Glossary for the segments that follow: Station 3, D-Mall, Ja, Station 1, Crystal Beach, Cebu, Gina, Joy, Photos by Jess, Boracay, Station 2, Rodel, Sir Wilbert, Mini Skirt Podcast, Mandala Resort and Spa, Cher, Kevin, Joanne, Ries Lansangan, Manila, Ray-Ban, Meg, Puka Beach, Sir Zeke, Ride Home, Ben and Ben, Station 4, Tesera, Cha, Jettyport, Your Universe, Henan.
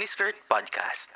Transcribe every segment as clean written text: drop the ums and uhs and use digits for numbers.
Mini Skirt Podcast.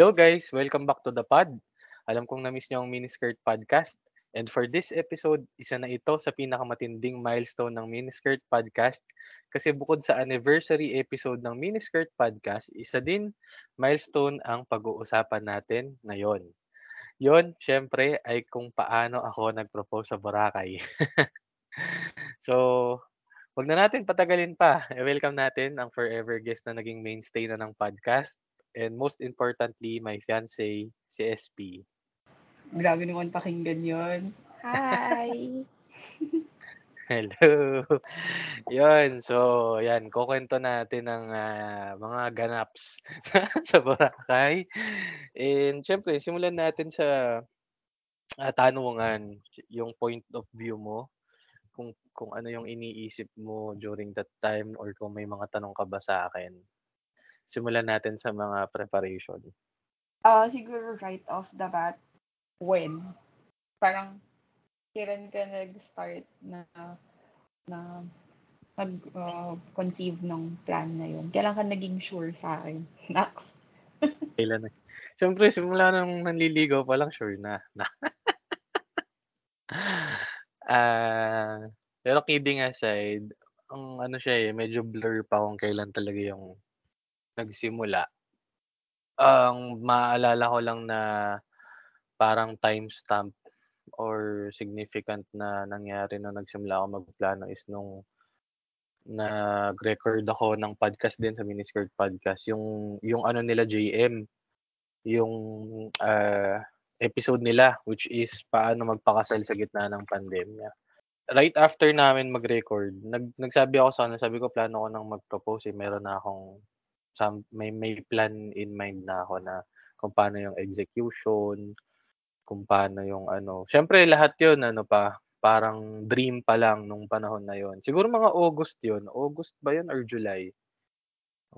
Hello guys! Welcome back to the pod. Alam kong na-miss nyo ang Mini Skirt Podcast. And for this episode, isa na ito sa pinakamatinding milestone ng Mini Skirt Podcast. Kasi bukod sa anniversary episode ng Mini Skirt Podcast, isa din milestone ang pag-uusapan natin ngayon. Yon, syempre, ay kung paano ako nag-propose sa Boracay. So, wag na natin patagalin pa. Welcome natin ang forever guest na naging mainstay na ng podcast. And most importantly, my fiancé, si SP. Grabe naman pakinggan yun. Hi! Hello! Yun, so, yan, kukwento natin ng mga ganaps sa Boracay. And syempre, simulan natin sa tanungan, yung point of view mo, kung ano yung iniisip mo during that time or kung may mga tanong ka ba sa akin. Simulan natin sa mga preparation. Siguro right off the bat, when? Parang, kailan ka nag-start na mag-conceive ng plan na yun? Kailan ka naging sure sa akin? Next. Kailan na? Siyempre, simula nang nanliligaw pa lang, sure na. Pero kidding aside, ang ano siya eh, medyo blur pa kung kailan talaga yung nagsimula. Ang maalala ko lang na parang timestamp or significant na nangyari nung nagsimula ako magplano is nung nag-record ako ng podcast din sa Miniskirt Podcast. Yung ano nila, JM. Yung episode nila, which is paano magpakasal sa gitna ng pandemya. Right after namin mag-record, nagsabi ako sabi ko plano ko nang mag-propose. Meron na akong may plan in mind na ako na kung paano yung execution, kung paano yung ano. Siyempre, lahat yun, ano pa, parang dream pa lang nung panahon na yun. Siguro mga August yun. August ba yun or July?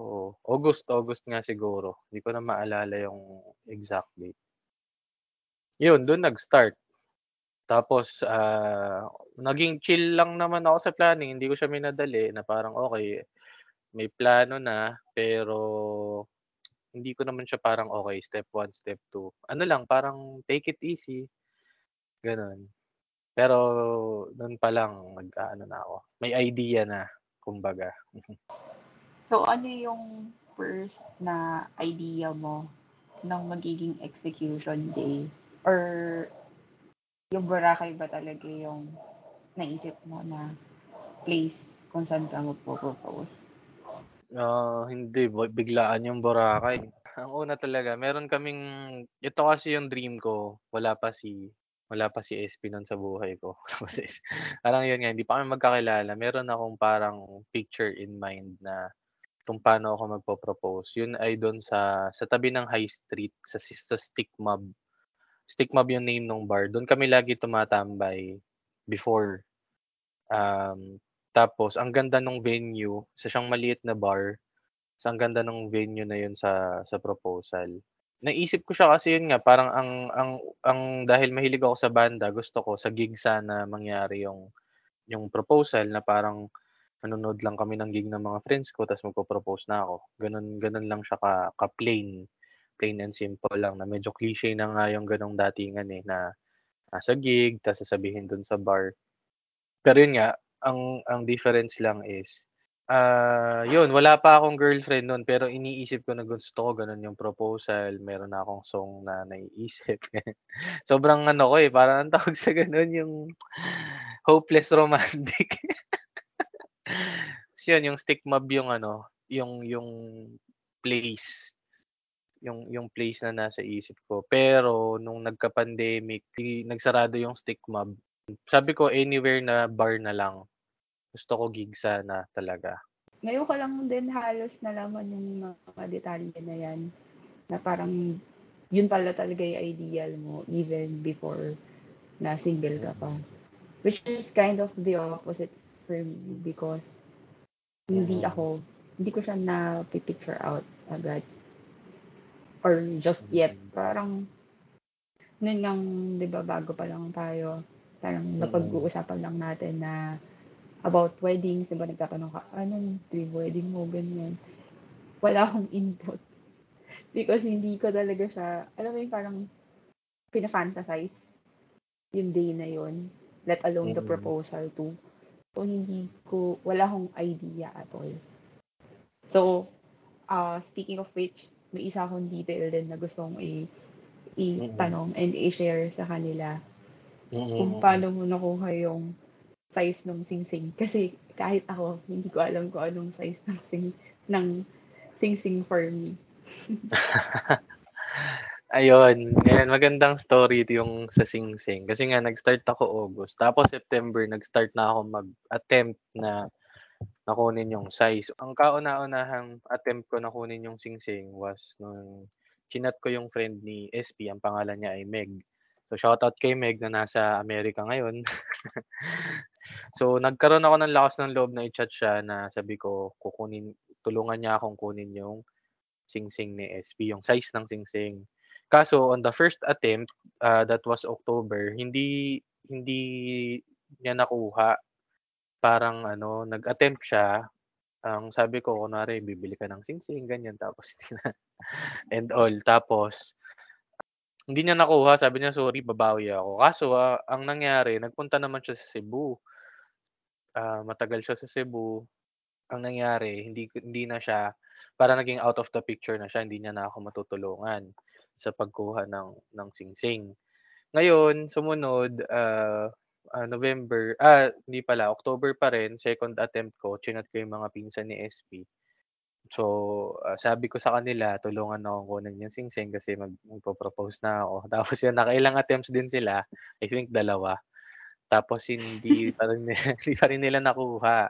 Oo. August nga siguro. Hindi ko na maalala yung exact date. Yun, dun nag-start. Tapos, naging chill lang naman ako sa planning. Hindi ko siya minadali na parang okay, may plano na, pero hindi ko naman siya parang okay, step 1, step 2. Ano lang, parang take it easy. Ganun. Pero noon pa lang, mag-ano na ako. May idea na, kumbaga. So, ano yung first na idea mo ng magiging execution day? Or yung Boracay ba talaga yung naisip mo na place kung saan ka magpo-propose? Hindi, biglaan yung Boracay. Ang una talaga, meron kaming, ito kasi yung dream ko, wala pa si SP nun sa buhay ko. Parang yun nga, hindi pa kami magkakilala. Meron akong parang picture in mind na kung paano ako magpo-propose. Yun ay doon sa tabi ng High Street, sa Stick Mob. Stick Mob yung name ng bar. Doon kami lagi tumatambay before. Tapos, ang ganda ng venue, sa siyang maliit na bar, sa ang ganda ng venue na yun sa proposal. Naisip ko siya kasi yun nga, parang ang dahil mahilig ako sa banda, gusto ko sa gig sana mangyari yung proposal na parang nanonood lang kami ng gig ng mga friends ko tapos magpo-propose na ako. Ganun lang siya ka plain and simple lang na medyo cliche na nga yung ganong datingan eh na nasa gig tapos sasabihin dun sa bar. Pero yun nga, ang difference lang is yun, wala pa akong girlfriend noon pero iniisip ko na gusto ko ganun yung proposal, meron na akong song na naiisip. Sobrang ano ko eh, parang ang tawag sa ganun yung hopeless romantic. So yun, yung Stick Mob yung ano, yung place na nasa isip ko. Pero nung nagka-pandemic, nagsarado yung Stick Mob. Sabi ko, anywhere na bar na lang. gusto ko gig sana talaga. Ngayon ko lang din halos nalaman yung mga detalye na yan. Na parang yun pala talaga yung ideal mo even before na single ka pa. Which is kind of the opposite for me because hindi ko siya na-picture out agad. Or just yet. Parang nun lang, di ba, bago pa lang tayo. Parang napag-uusapan lang natin na about weddings, di ba, nagtatanong ka, anong dream wedding mo, ganyan. Wala akong input. Because hindi ko talaga siya, alam mo yung parang pina-fantasize yung day na yun, let alone the proposal too. So, wala akong idea at all. So, speaking of which, may isa akong detail din na gustong i-tanong and i-share sa kanila kung paano mo nakuha yung size ng singsing. Kasi kahit ako, hindi ko alam kung anong size ng singsing for me. Ayun, yan, magandang story yung sa singsing. Kasi nga nag-start ako August, tapos September nag-start na ako mag-attempt na nakunin yung size. Ang kauna-unahang attempt ko nakunin yung singsing was nung chinat ko yung friend ni SP, ang pangalan niya ay Meg. So shoutout kay Meg na nasa Amerika ngayon. So nagkaroon ako ng lakas ng loob na i-chat siya na sabi ko kukunin, tulungan niya akong kunin yung singsing ni SP, yung size ng singsing. Kaso on the first attempt, that was October, hindi niya nakuha. Parang ano, nag-attempt siya. Ang sabi ko, kunwari, bibili ka ng singsing, ganyan, tapos and all. Tapos hindi niya nakuha, sabi niya sorry, babawi ako. Kaso ang nangyari, nagpunta naman siya sa Cebu. Matagal siya sa Cebu. Ang nangyari, hindi na siya, para naging out of the picture na siya, hindi niya na ako matutulungan sa pagkuha ng singsing. Ngayon, sumunod, October pa rin, second attempt ko, chinat ko yung mga pinsan ni SP. So, sabi ko sa kanila, tulungan ako kunin yung singsing kasi magpo-propose na ako. Tapos yun, nakailang attempts din sila, I think 2. Tapos hindi pa rin nila nakuha.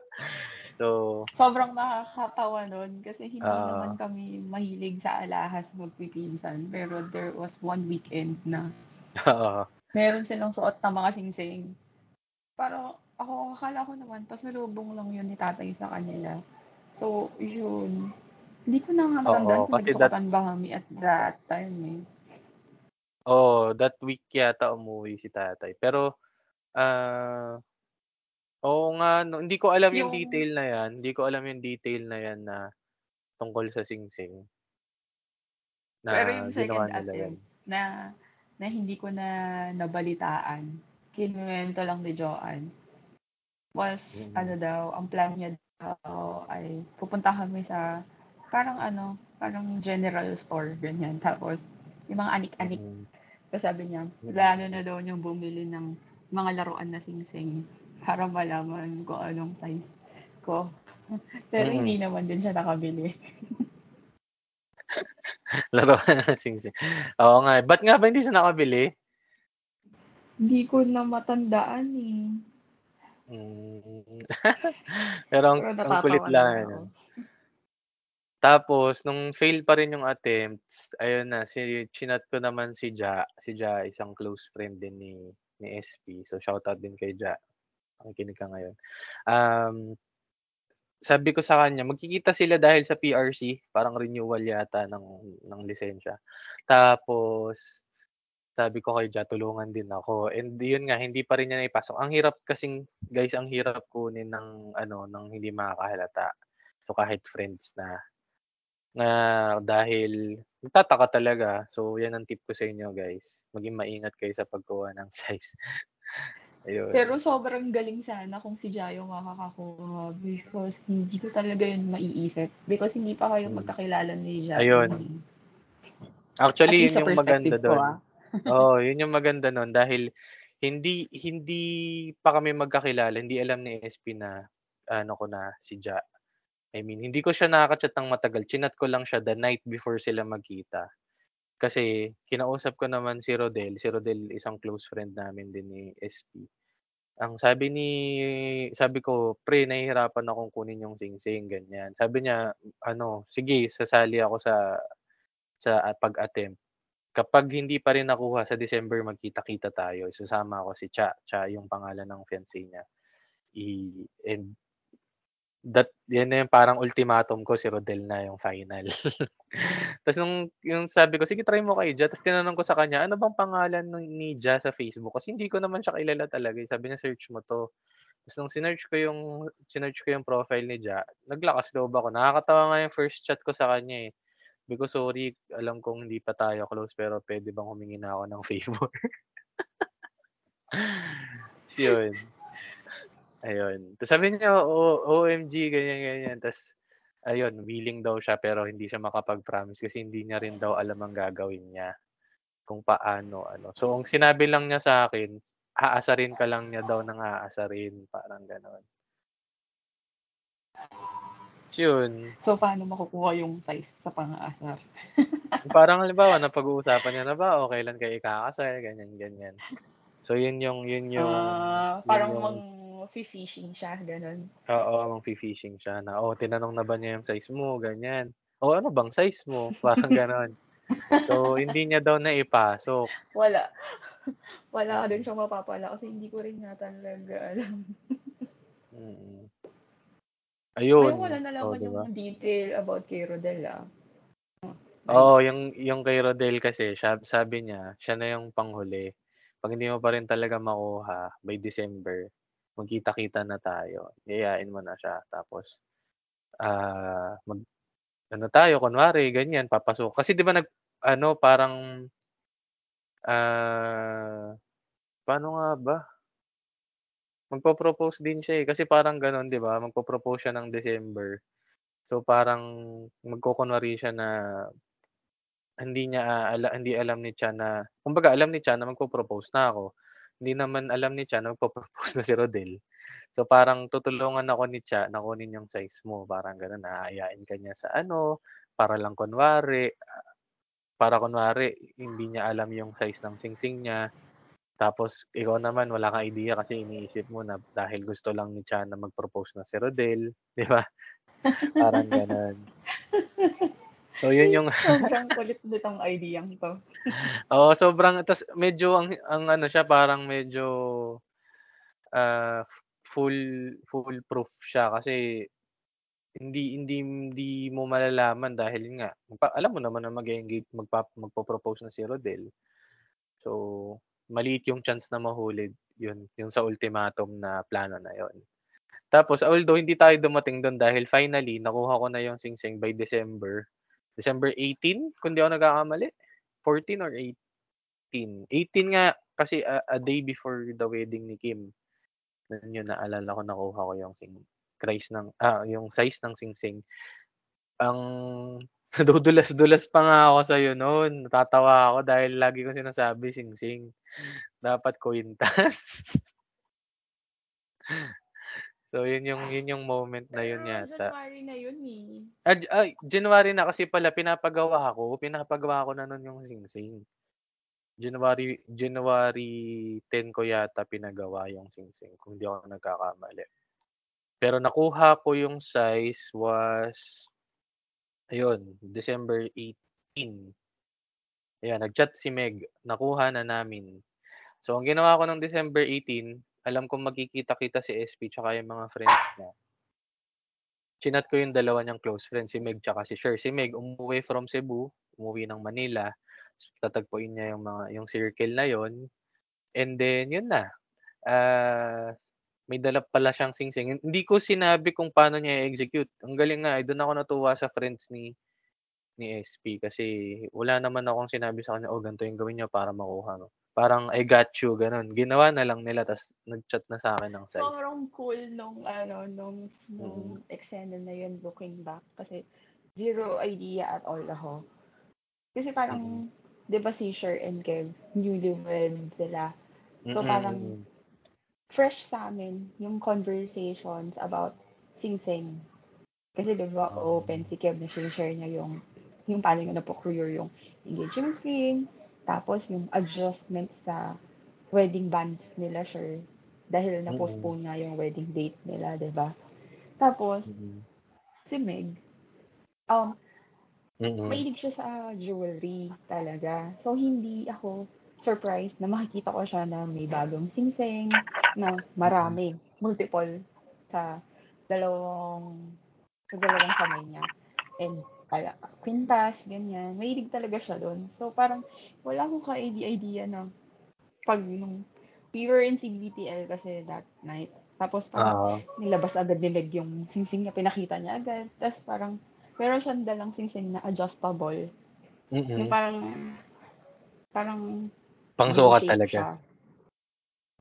So, sobrang nakakatawa nun kasi hindi naman kami mahilig sa alahas magpipinsan. Pero there was one weekend na meron silang suot na mga singsing. Pero ako, akala ko naman, pasalubong lang yun ni tatay sa kanila. So, yun. Hindi ko na nga matandaan kung nagsuotan ba kami at that time that week yata umuwi si tatay. Pero, hindi ko alam yung detail na yan. Na tungkol sa singsing. Pero yung second attempt na hindi ko na nabalitaan, kinuwento lang ni Joanne, was ano daw, ang plan niya daw ay pupunta kami sa parang general store, ganyan. Tapos, yung mga anik-anik. Kasi sabi niya, lalo na daw niyang bumili ng mga laruan na singsing para malaman ko anong size ko. Pero hindi naman din siya nakabili. Laruan na singsing. Oo nga. Ba't nga ba hindi siya nakabili? Hindi ko na matandaan eh. Pero ang kulit lang. Tapos, nung fail pa rin yung attempts, ayun na, chinat ko naman si Ja. Si Ja, isang close friend din ni SP. So, shoutout din kay Ja. Nakikinig ka ngayon. Sabi ko sa kanya, magkikita sila dahil sa PRC, parang renewal yata ng lisensya. Tapos, sabi ko kay Ja, tulungan din ako. And yun nga, hindi pa rin niya naipasok. Ang hirap kasing, guys, kunin ng hindi makakahalata. So, kahit friends na dahil nagtataka talaga. So, yan ang tip ko sa inyo, guys. Maging maingat kayo sa pagkuha ng size. Ayun. Pero sobrang galing sana kung si Jayo makakakuha because hindi ko talaga yun maiisip because hindi pa kayo magkakilala ni Jayo. Ayun. Actually, yun yung maganda doon. Yun yung maganda noon dahil hindi pa kami magkakilala, hindi alam ni SP na si Ja. I mean, hindi ko siya nakaka-chat ng matagal. Chinat ko lang siya the night before sila magkita. Kasi kinausap ko naman si Rodel. Si Rodel, isang close friend namin din ni SP. Ang sabi ko, pre, nahihirapan akong kunin yung sing-sing, ganyan. Sabi niya, sige, sasali ako sa pag-attempt. Kapag hindi pa rin nakuha, sa December magkita-kita tayo. Isasama ako si Cha. Cha yung pangalan ng fiancé niya. And yan na yung parang ultimatum ko, si Rodel na yung final. Tapos yung sabi ko, sige, try mo kay Ja. Tapos tinanong ko sa kanya, ano bang pangalan ni Ja sa Facebook? Kasi hindi ko naman siya kilala talaga. Sabi niya, search mo to. Tapos nung sinearch ko yung profile ni Ja, naglakas loob ako. Nakakatawa nga yung first chat ko sa kanya eh. Sabi ko, sorry, alam kong hindi pa tayo close, pero pwede bang humingi na ako ng favor? Yun. Ayun. Tapos sabi niya, OMG, ganyan-ganyan. Tapos, ayun, willing daw siya pero hindi siya makapag-promise kasi hindi niya rin daw alam ang gagawin niya. Kung paano, So, ang sinabi lang niya sa akin, aasarin ka lang niya daw ng aasarin. Parang gano'n. Yun. So, paano makukuha yung size sa pang-aasar? Parang, halimbawa, napag-uusapan niya na ba? O, kailan kayo ikakasal? Ganyan-ganyan. So, yun yung... parang fishing siya, ganun. Oo, fishing siya na. Oh, tinanong na ba niya yung size mo, ganyan. Oh, ano bang size mo? Parang ganun. So, hindi niya daw naipasok. Wala din siyang mapapala kasi hindi ko rin na talaga alam. Ayun. Pero wala nalaman yung detail about kay Rodel, yung kay Rodel kasi, sabi niya, siya na yung panghuli. Pag hindi mo pa rin talaga makuha by December, magkita-kita na tayo. Yayain mo na siya. Tapos, tayo, kunwari, ganyan, papasok. Kasi di ba paano nga ba? Magpo-propose din siya eh. Kasi parang ganun, di ba? Magpo-propose siya ng December. So, parang magkukunwari siya na hindi alam ni Cha na, kumbaga, alam ni Cha na magpo-propose na ako. Hindi naman alam ni Cha na magpo-propose na si Rodel. So parang tutulungan ako ni Cha na kunin yung size mo. Parang gano'n, naayain ka niya sa para lang kunwari. Para kunwari, hindi niya alam yung size ng sing-sing niya. Tapos ikaw naman, wala kang idea kasi iniisip mo na dahil gusto lang ni Cha na magpropose na si Rodel. Di ba? Parang gano'n. So, yun yung... sobrang kulit nitong idea nito. Oo, sobrang... Tapos, medyo ang siya, parang medyo foolproof siya kasi hindi mo malalaman dahil nga, alam mo naman na mag-engage, magpo-propose na si Rodel. So, maliit yung chance na mahuli yun, yung sa ultimatum na plano na yon. Tapos, although hindi tayo dumating doon dahil finally, nakuha ko na yung sing-sing by December. December 18, kung di ako nagkakamali. 14 or 18? 18 nga, kasi a day before the wedding ni Kim. Noon yun, naalala ko, nakuha ko yung yung size ng sing-sing. Ang nadudulas-dulas pa nga ako sa'yo noon. Natatawa ako dahil lagi ko sinasabi, sing-sing. Dapat kwintas. So, yun yung moment na yun yata. January na yun eh. January na kasi pala, pinapagawa ko na nun yung sing-sing. January 10 ko yata pinagawa yung sing-sing, kung di ako nagkakamali. Pero nakuha ko yung size was, ayun, December 18. Ayan, nag-chat si Meg, nakuha na namin. So, ang ginawa ko ng December 18, alam kong magkikita-kita si SP tsaka yung mga friends niya. Chinat ko yung dalawa niyang close friends, si Meg tsaka si Cher. Si Meg umuwi from Cebu, umuwi ng Manila. Tatagpuin niya yung circle na yon. And then, yun na. May dala pala siyang sing-sing. Hindi ko sinabi kung paano niya i-execute. Ang galing nga, doon ako natuwa sa friends ni SP kasi wala naman akong sinabi sa kanya, ganito yung gawin niya para makuha, no? Parang I got you, ganun. Ginawa na lang nila, tapos nag-chat na sa akin ng size. Sobrang cool nung extended na yun, looking back. Kasi zero idea at all ako. Kasi parang, di ba si Cher and Kev, newlywed sila. So parang, fresh sa amin yung conversations about sing-sing. Kasi di ba, open si Kev na share niya yung paano nga napocure yung engagement ring. Tapos, yung adjustment sa wedding bands nila, sure. dahil na-postpone nga yung wedding date nila, diba? Tapos, si Meg, mahilig siya sa jewelry talaga. So, hindi ako surprised na makikita ko siya na may bagong singsing, na marami, multiple sa dalawang kamay niya. And, kwintas, ganyan. Mahilig talaga siya doon. So, parang, wala akong ka-idea na pag nung we were in CBTL kasi that night. Tapos parang nilabas agad ni Meg yung singsing niya. Pinakita niya agad. Tapos parang meron siyang dalang singsing na adjustable. Mm-hmm. Yung parang pangsukat talaga.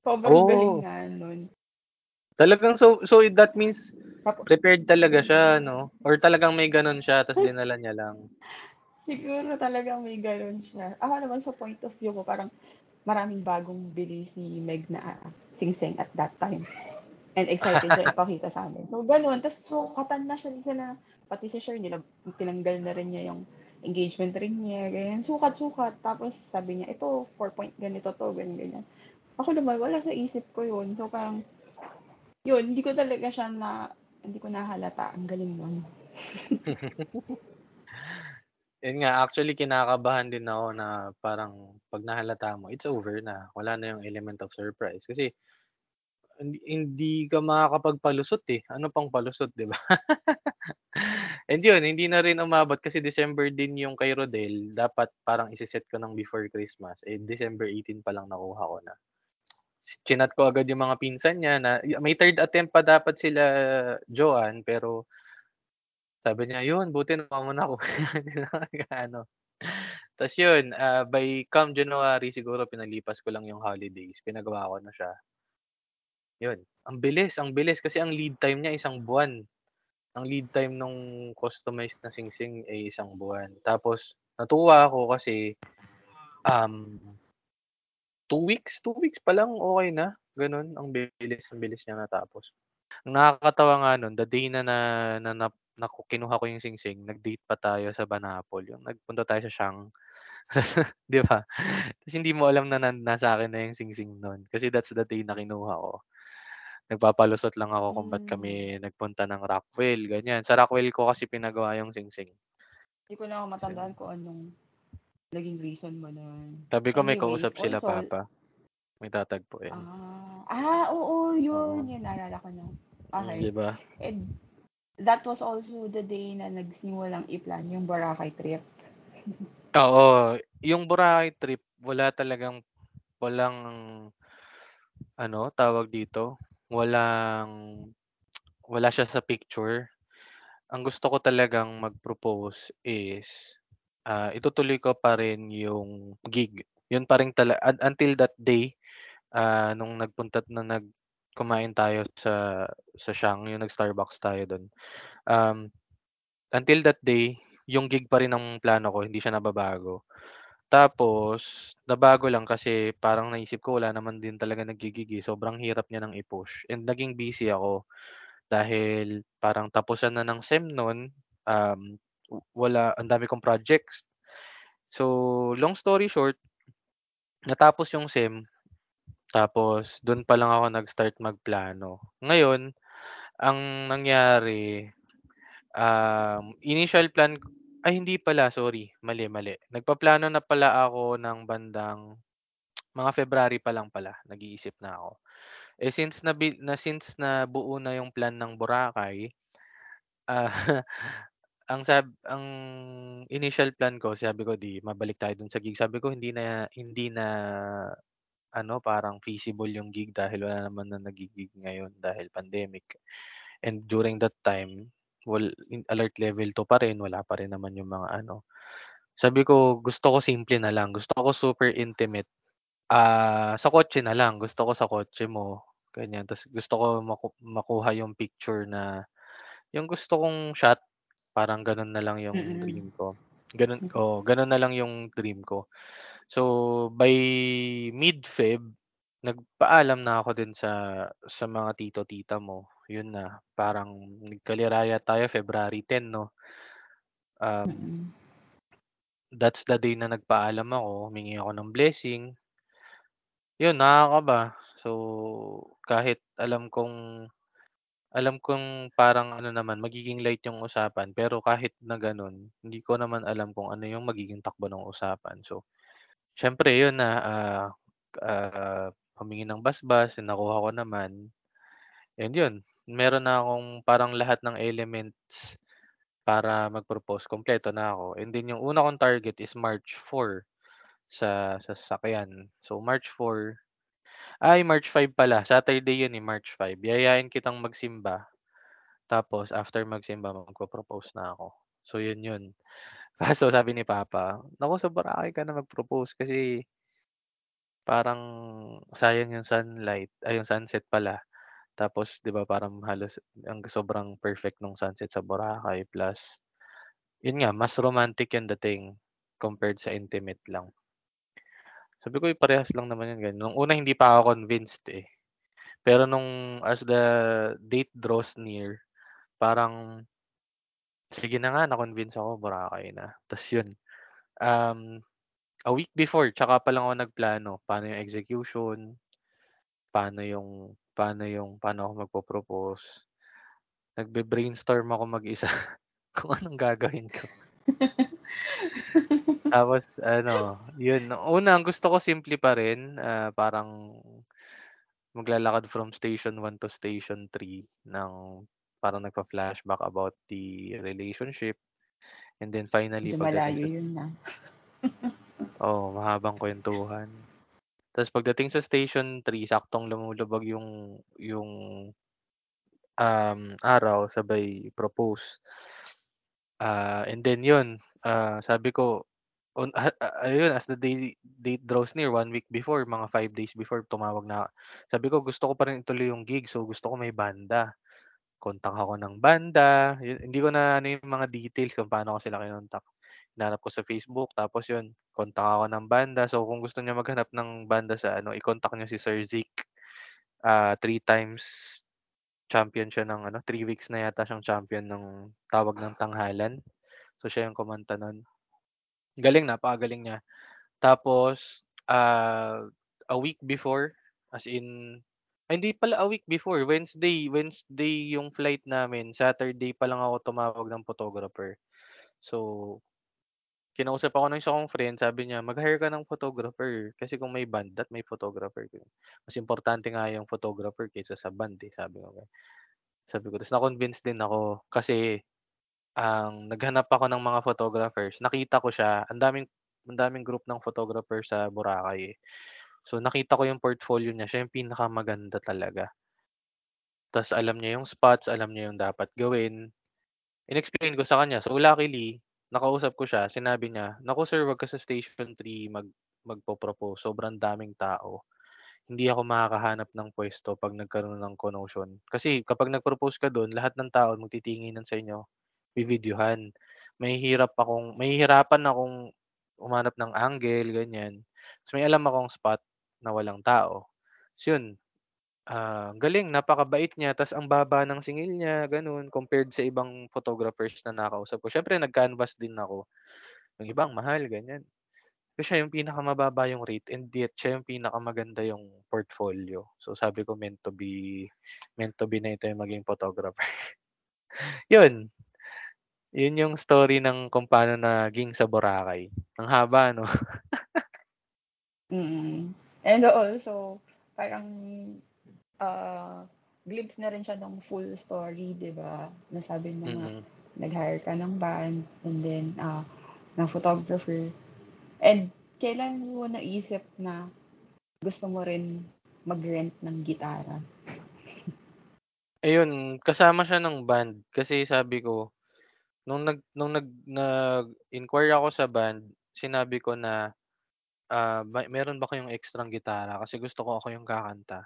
Sobrang galing nga nun. Talagang so that means prepared talaga siya, no? Or talagang may ganun siya tapos dinala niya lang. Siguro talagang may ganun siya. Ako naman sa point of view ko parang maraming bagong bili si Meg na singsing at that time. And excited siya ipakita sa amin. So, ganun. Tapos, kapan na siya. Pati si Cher, tinanggal na rin niya yung engagement ring niya. Ganyan. Sukat. Tapos, sabi niya, ito, 4 point, ganito to, ganyan. Ako naman, wala sa isip ko yun. So, parang, yun, hindi ko talaga siya hindi ko nahalata. Ang galing nun. Yun nga, actually, kinakabahan din ako na parang, pag nahalata mo, it's over na. Wala na yung element of surprise. Kasi, hindi ka makakapagpalusot eh. Ano pang palusot, di ba? And yun, hindi na rin umabot kasi December din yung kay Rodel. Dapat parang isiset ko ng before Christmas. Eh, December 18 pa lang nakuha ko na. Chinat ko agad yung mga pinsan niya na may third attempt pa dapat sila Joanne, pero sabi niya, yun, buti na muna ako. Ano? Tapos yun, by come January, siguro pinalipas ko lang yung holidays. Pinagawa ko na siya. Yun. Ang bilis. Kasi ang lead time niya, 1 buwan. Ang lead time nung customized na singsing ay 1 buwan. Tapos, natuwa ako kasi 2 weeks. 2 weeks pa lang, okay na. Ganun. Ang bilis niya natapos. Ang nakakatawa nga nun, the day na kinuha ko yung singsing, nag-date pa tayo sa Banapol. Yung nagpunta tayo sa Siang. Di ba? Tapos hindi mo alam na nasa akin na yung singsing nun. Kasi that's the day na kinuha ko. Nagpapalusot lang ako kung ba't kami nagpunta ng Rockwell. Ganyan. Sa Rockwell ko kasi pinagawa yung singsing. Hindi ko na matandaan kung anong naging reason mo na. Sabi ko may kausap sila, also, Papa. May tatagpo eh. Oo, yun. Yun, naalala ko na. Okay. Di ba? That was also the day na nagsimulang i-plan yung Boracay trip. Oo. Yung Boracay trip, walang, tawag dito, wala siya sa picture. Ang gusto ko talagang mag-propose is, itutuloy ko pa rin yung gig. Yun pa rin until that day, nung kumain tayo sa Siang, yung nag-Starbucks tayo doon. Until that day, yung gig pa rin ang plano ko, hindi siya nababago. Tapos, nabago lang kasi parang naisip ko, wala naman din talaga nagigigi. Sobrang hirap niya nang i-push. And naging busy ako dahil parang tapusan na ng SEM noon. Ang dami kong projects. So, long story short, natapos yung SEM. Tapos, doon pa lang ako nag-start magplano. Ngayon, ang nangyari, initial plan, hindi pala, sorry, mali. Nagpaplano na pala ako ng bandang, mga February pa lang pala, nag-iisip na ako. Since nabuo na yung plan ng Boracay, ang initial plan ko, sabi ko, di, mabalik tayo dun sa gig. Sabi ko, hindi na, parang feasible yung gig dahil wala naman na nagigig ngayon dahil pandemic. And during that time, alert level 2 pa rin, wala pa rin naman yung mga . Sabi ko, gusto ko simple na lang. Gusto ko super intimate. Sa kotse na lang. Gusto ko sa kotse mo. Ganyan. Tapos gusto ko makuha yung picture na yung gusto kong shot. Parang ganun na lang yung dream ko. Ganun na lang yung dream ko. So, by mid-Feb, nagpaalam na ako din sa mga tito-tita mo. Yun na, parang nagkaliraya tayo, February 10, no? That's the day na nagpaalam ako. Humingi ako ng blessing. Yun, nakakaba. So, kahit alam kong parang ano naman, magiging light yung usapan. Pero kahit na ganun, hindi ko naman alam kung ano yung magiging takbo ng usapan. So, syempre yun na humingi ng basbas, nakuha ko naman. And yun, meron na akong parang lahat ng elements para mag-propose. Kompleto na ako. And then yung una kong target is March 4 sa sasakyan. So, March 4... Ay, March 5 pala. Saturday yun eh, March 5. Yayain kitang magsimba. Tapos, after magsimba, magpo-propose na ako. So, yun. Kaso, sabi ni Papa, naku, sa Boracay ka na mag-propose kasi parang sayang yung sunlight. Ay, yung sunset pala. Tapos, di ba, parang halos ang sobrang perfect nung sunset sa Boracay. Plus, yun nga, mas romantic yung dating compared sa intimate lang. Sabi ko, parehas lang naman yan. Ganun. Nung una, hindi pa ako convinced eh. Pero nung as the date draws near, parang, sige na nga, na-convince ako, Boracay na. Tapos yun. A week before, tsaka pa lang ako nagplano. Paano yung execution? Paano ako magpo-propose? Nagbe-brainstorm ako mag-isa kung anong gagawin ko. Tapos, yun. Una, ang gusto ko simple pa rin. Parang maglalakad from Station 1 to Station 3 ng parang nagpa-flashback about the relationship. And then finally... Malayo yun na. Mahabang kwentuhan. Tapos pagdating sa Station 3, saktong lumulubog yung araw, sabay propose. And then yun, sabi ko, ayun, as the date draws near, 1 week before, mga 5 days before, tumawag na. Sabi ko, gusto ko pa rin ituloy yung gig. So, gusto ko may banda. Kontak ako ng banda. Hindi ko na yung mga details kung paano ko sila kinontak. Hinanap ko sa Facebook. Tapos yun, kontak ako ng banda. So, kung gusto niyo maghanap ng banda sa i-contact niyo si Sir Zeke. 3 times champion siya ng 3 weeks na yata siyang champion ng tawag ng tanghalan. So, siya yung kumanta nun. Galing na, pagaling niya. Tapos, a week before, as in, hindi pala a week before, Wednesday yung flight namin, Saturday pa lang ako tumawag ng photographer. So, kinausap ako ng isa kong friend, sabi niya, mag-hire ka ng photographer. Kasi kung may band, that may photographer. Mas importante nga yung photographer kaysa sa band, eh, sabi ko. Sabi ko, tapos na-convince din ako kasi, naghanap ako ng mga photographers. Nakita ko siya. Ang daming group ng photographers sa Boracay. Eh. So nakita ko yung portfolio niya. Siya yung pinakamaganda talaga. Tapos alam niya yung spots, alam niya yung dapat gawin. Inexplain ko sa kanya. So luckily, nakausap ko siya. Sinabi niya, "Naku sir, wag ka sa Station 3 magpo-propose. Sobrang daming tao. Hindi ako makakahanap ng pwesto pag nagkaroon ng connotation. Kasi kapag nag-propose ka doon, lahat ng tao magtitinginan sa inyo." Bivideohan. Mahihirapan akong umanap ng angle, ganyan. So, may alam akong spot na walang tao. So, yun. Galing, napakabait niya. Tapos, ang baba ng singil niya, ganun, compared sa ibang photographers na nakausap ko. Siyempre, nag-canvas din ako. Yung ibang mahal, ganyan. So, siya yung pinakamababa yung rate and yet, siya yung pinakamaganda yung portfolio. So, sabi ko, meant to be na ito yung maging photographer. Yun. Yun yung story ng kung paano naging sa Boracay. Ang haba, no? And also, parang glimpse na rin siya ng full story, di ba? Nasabi mo nga, nag-hire ka ng band, and then, ng photographer. And kailan mo naisip na gusto mo rin mag-rent ng gitara? Ayun, kasama siya ng band. Kasi sabi ko, nung nag-inquire ako sa band, sinabi ko na meron ba kayong extrang gitara kasi gusto ko ako yung kakanta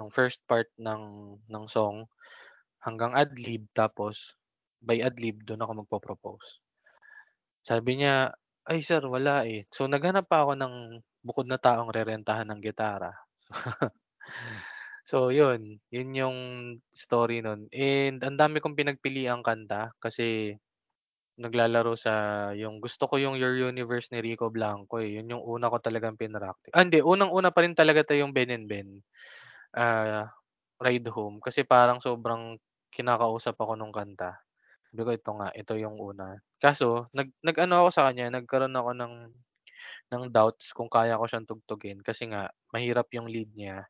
ng first part ng song hanggang ad-lib, tapos by ad-lib doon ako magpo-propose. Sabi niya, "Ay sir, wala eh." So naghanap pa ako ng bukod na taong rerentahan ng gitara. So, yun yung story nun. And ang dami kong pinagpili ang kanta kasi naglalaro sa gusto ko yung Your Universe ni Rico Blanco. Yun yung una ko talagang pinractice. Unang-una pa rin talaga tayo yung Ben and Ben. Ride Home kasi parang sobrang kinakausap ako nung kanta. Sabi ko, ito nga, ito yung una. Kaso, nag-ano ako sa kanya, nagkaroon ako ng doubts kung kaya ko siyang tugtugin kasi nga, mahirap yung lead niya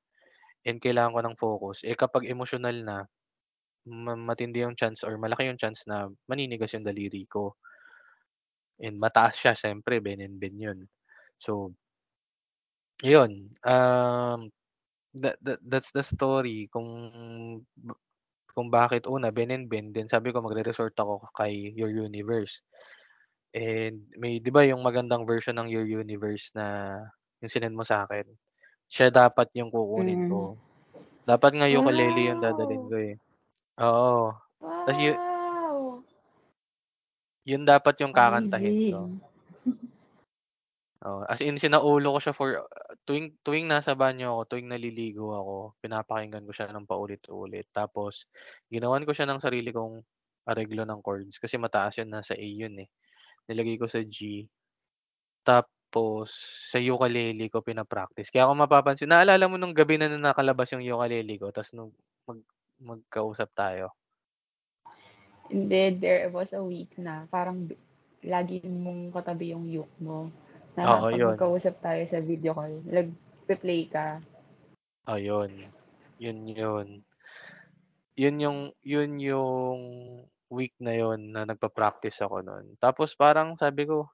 and kailangan ko ng focus. Eh kapag emotional na, matindi yung chance or malaki yung chance na maninigas yung daliri ko. And mataas siya, siyempre, Ben and Ben yun. So, yun. That's the story kung bakit una Ben and Ben, then sabi ko magre-resort ako kay Your Universe. And may 'di ba yung magandang version ng Your Universe na yung sinend mo sa akin. Siya dapat yung kukunin ko. Dapat nga yung ukulele yung dadalhin ko eh. Oo. Wow. Tapos yun dapat yung kakantahin ko. Oh, as in sinaulo ko siya for tuwing nasa banyo ako, tuwing naliligo ako, pinapakinggan ko siya ng paulit-ulit. Tapos ginawan ko siya ng sarili kong areglo ng chords kasi mataas yun, nasa A yun eh. Nilagay ko sa G. Tapos sa ukulele ko pinapractice. Kaya kung mapapansin, naalala mo nung gabi na nakalabas yung ukulele ko, tapos nung magkausap tayo. Indeed, there was a week na parang lagi mong katabi yung uke mo. Na magkausap tayo sa video call. Nag-play ka. Oh, yun. Yun yung week na yun na nagpa-practice ako nun. Tapos parang sabi ko,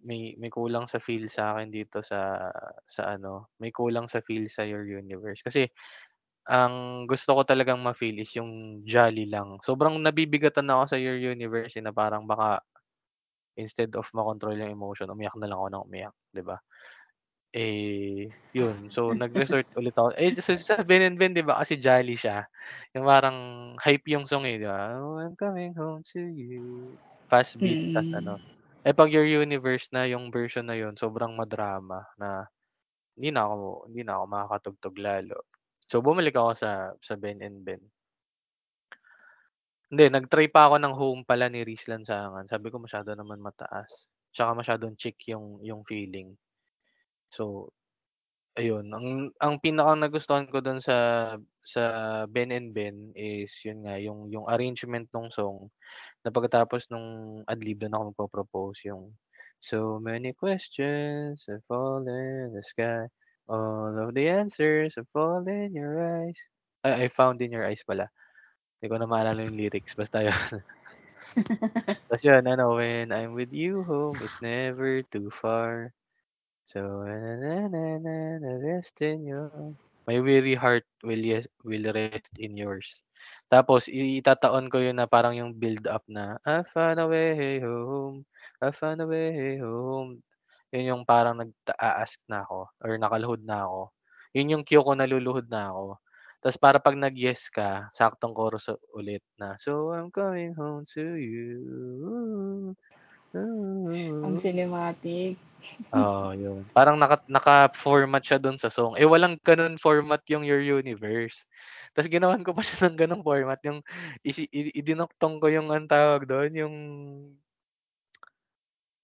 may kulang sa feel sa akin dito may kulang sa feel sa Your Universe. Kasi, ang gusto ko talagang ma-feel is yung jolly lang. Sobrang nabibigatan ako sa Your Universe na parang baka instead of makontrol yung emotion, umiyak na lang ako ng umiyak, di ba? Eh, yun. So, nag-resort ulit ako. Eh, so, sa Ben and Ben, di ba? Kasi jolly siya. Yung parang hype yung song eh, di ba? Oh, I'm coming home to you. Fast beat, tas. Eh, pag Your Universe na yung version na yun, sobrang madrama na hindi na ako makakatugtog lalo. So, bumalik ako sa Ben and Ben. Hindi, nag-try pa ako ng home pala ni Ries Lansangan. Sabi ko masyado naman mataas. Tsaka masyadong chick yung feeling. So, ayun. Ang pinaka nagustuhan ko doon sa Ben and Ben is yun nga, yung arrangement ng song na pagkatapos nung ad-lib doon ako magpo-propose yung so many questions have fallen in the sky. All of the answers have fallen in your eyes. I found in your eyes pala. Hindi ko na maalala yung lyrics. Basta yun. Tapos yun, when I'm with you home, it's never too far. So, rest in your... My weary heart will rest in yours. Tapos, itataon ko yun na parang yung build-up na, I found a way home, I found a way home. Yun yung parang nag-ask na ako, or nakaluhod na ako. Yun yung cue ko, naluluhod na ako. Tapos para pag nag-yes ka, saktong chorus ulit na, so I'm coming home to you. Ang cinematic. Oo, yun. Parang naka-format siya dun sa song. Eh, walang ganun format yung Your Universe. Tapos ginawan ko pa siya ng ganung format. Yung, idinoktong ko yung ang tawag doon, yung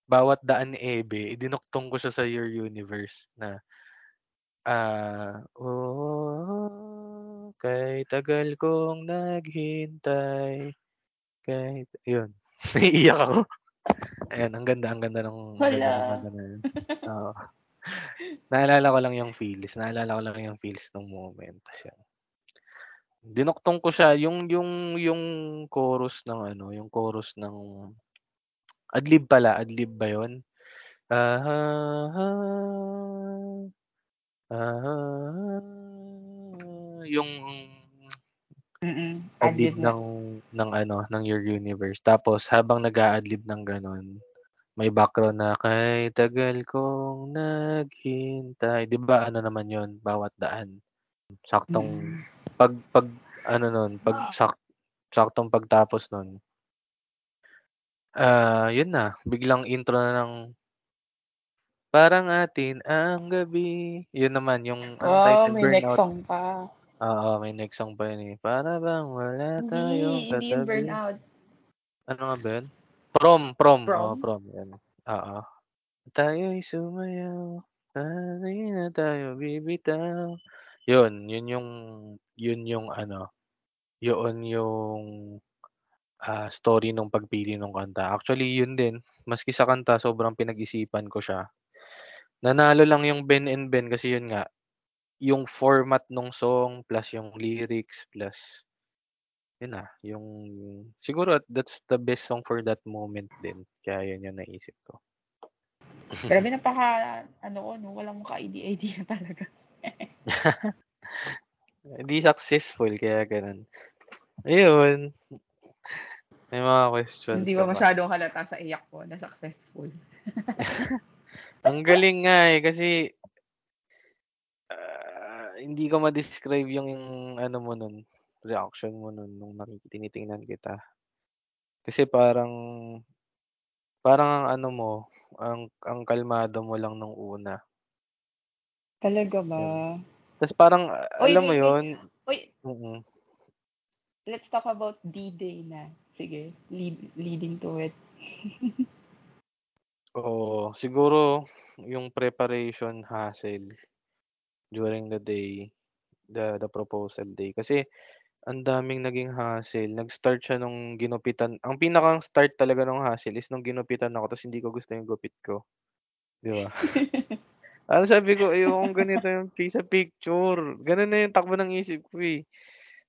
bawat daan ebe, idinoktong ko siya sa Your Universe na, kay tagal kong naghintay. Kay yun. Naiiyak ako. Ayun, ang ganda ng wala. Oo. Naalala ko lang yung feels nung moment. Tapos yun. Dinoktong ko siya yung chorus ng adlib pala. Adlib ba yun? Yung adlib ng Your Universe. Tapos habang nag-a-adlib ng ganun, may background na kay tagal kong naghintay. 'Di ba? Ano naman 'yon? Bawat daan. Saktong saktong pagtapos nun. Yun na. Biglang intro na ng Parang Atin ang Gabi. Yun naman, yung Untitled Burnout. May next song pa. Oo, may next song pa yun eh. Para bang wala tayong tatabi. Hindi Burnout. Ano nga ba yun? Prom. Oh, prom. Yan. Oo. Tayo'y sumayaw. Tayo'y na tayo bibitaw. yun yung story nung pagpili ng kanta. Actually, yun din. Maski sa kanta, sobrang pinag-isipan ko siya. Nanalo lang yung Ben and Ben kasi yun nga, yung format ng song plus yung lyrics plus yun na, yung siguro that's the best song for that moment din. Kaya yun yung naisip ko. Grabe, napaka walang ka-idea talaga. Hindi successful kaya ganun. Ayun. May mga questions. Hindi ba masyadong halata sa iyak ko na successful? Ang galing nga kasi hindi ko ma-describe yung mo nun, reaction mo nun nung tinitingnan kita. Kasi parang mo, ang kalmado mo lang nung una. Talaga ba? Tapos parang, mo yun. Let's talk about D-Day na. Sige, leading to it. Oo, siguro yung preparation hassle during the day, the proposal day. Kasi, ang daming naging hassle. Nag-start siya nung ginupitan. Ang pinakang start talaga nung hassle is nung ginupitan ako tapos hindi ko gusto yung gupit ko. Di ba? Ano sabi ko, ayoko ganito yung sa picture. Ganun na yung takbo ng isip ko eh.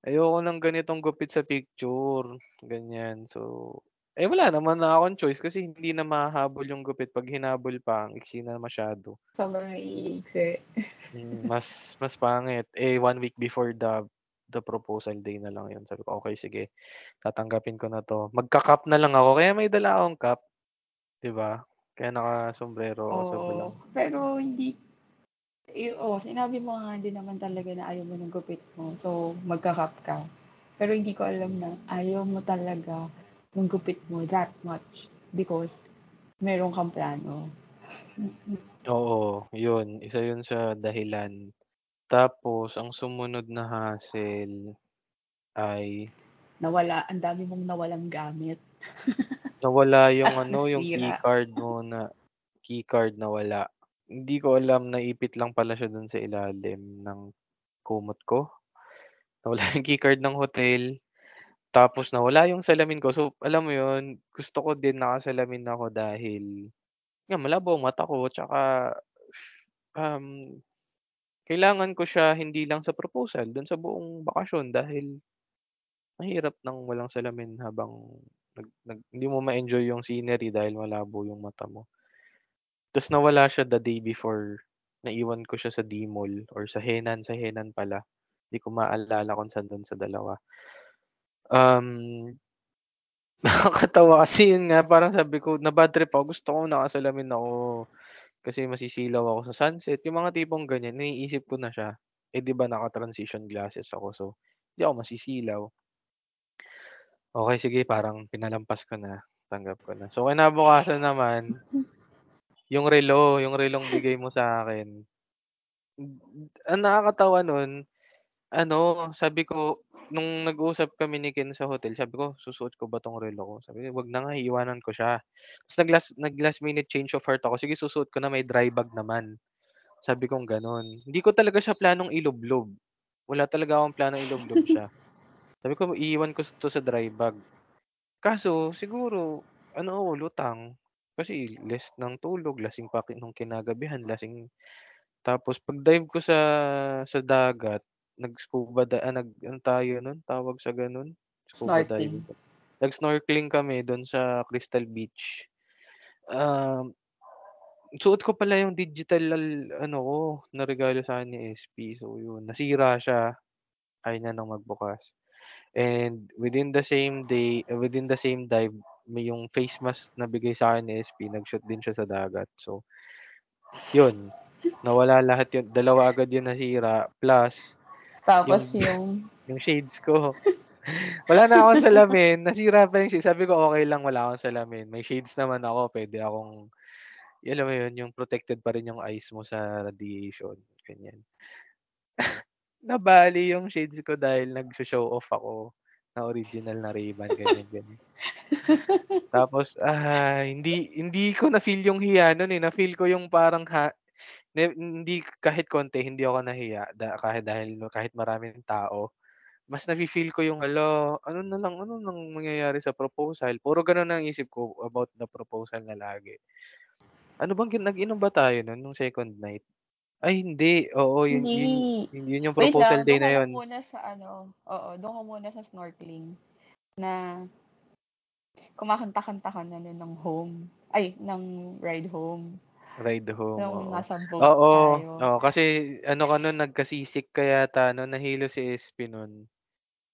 Ayoko ng ganitong gupit sa picture. Ganyan. So, wala naman na akong choice kasi hindi na mahahabol yung gupit. Pag hinabol pa, ang iksi na masyado. Sa mga iiksi. Mas pangit. 1 week before the proposal day na lang yun. Sabi ko, okay, sige. Tatanggapin ko na to. Magka-cup na lang ako. Kaya may dala akong cup. Diba? Kaya naka-sombrero ako sa bulang. Pero hindi... sinabi mo nga din naman talaga na ayaw mo ng gupit mo. So, magka-cup ka. Pero hindi ko alam na ayaw mo talaga ng gupit mo that much because meron kang plano. Oo, yun. Isa yun sa dahilan. Tapos, ang sumunod na hassle ay... Ang dami mong nawalang gamit. Nawala yung yung keycard mo na... Keycard nawala. Hindi ko alam, naipit lang pala siya dun sa ilalim ng kumot ko. Nawala yung keycard ng hotel. Tapos nawala yung salamin ko. So, alam mo yun, gusto ko din nakasalamin ako dahil malabo ang mata ko. Tsaka, kailangan ko siya hindi lang sa proposal, dun sa buong bakasyon dahil mahirap nang walang salamin habang hindi mo ma-enjoy yung scenery dahil malabo yung mata mo. Tapos nawala siya the day before. Naiwan ko siya sa D-Mall or sa Henan. Sa Henan pala. Hindi ko maalala kung saan dun sa dalawa. Nakakatawa kasi yun nga, parang sabi ko, na-bad trip ako, gusto ko nakasalamin ako kasi masisilaw ako sa sunset. Yung mga tipong ganyan, iniisip ko na siya. Di ba naka-transition glasses ako, so hindi ako masisilaw. Okay, sige, parang pinalampas ko na, tanggap ko na. So, kinabukasan naman, yung relong bigay mo sa akin. Ang nakakatawa nun, sabi ko, nung nag-uusap kami ni Ken sa hotel, sabi ko, susuot ko ba tong relo ko? Sabi ko, wag na nga, iiwanan ko siya. Tapos nag-last minute change of heart ako. Sige, susuot ko na, may dry bag naman. Sabi ko, ganun. Hindi ko talaga siya planong ilublob. Wala talaga akong planong ilublob siya. Sabi ko, iiwan ko to sa dry bag. Kaso, siguro, lutang. Kasi less ng tulog, lasing pa nung kinagabihan, lasing. Tapos, pag-dive ko sa dagat, nag-scuba tawag sa ganun? Scuba diving. Nag-snorkeling kami doon sa Crystal Beach. Suot ko pala yung digital ko, na regalo sa akin ni SP. So yun, nasira siya. Ayaw niya nang magbukas. And within the same dive, may yung face mask na bigay sa akin ni SP, nag-shoot din siya sa dagat. So yun, nawala lahat yun. Dalawa agad yun nasira. Plus, tapos yung shades ko. Wala na akong salamin. Nasira pa yung shades. Sabi ko, okay lang, wala akong salamin. May shades naman ako. Pwede akong, alam mo yun, yung protected pa rin yung eyes mo sa radiation. Ganyan. Nabali yung shades ko dahil nag-show off ako na original na Ray-Ban. Ganyan. Tapos, hindi ko na-feel yung hiya nun eh. Na-feel ko yung parang hindi kahit konti, hindi ako nahiya kahit maraming tao. Mas nafe-feel ko yung ano nang mangyayari sa proposal. Puro ganun ang isip ko about the proposal na lagi. Ano bang nag-inom ba tayo noon nung second night? Ay hindi. Oo, yun yung proposal day na yun. Muna sa ano. Oo, doon ko muna sa snorkeling na kumakanta-kanta ka na ng home. Ay, ng ride home. Ride home. Nung nasa boat tayo. Oo, kasi nagkasisik ka yata. Nahilo si Espi nun.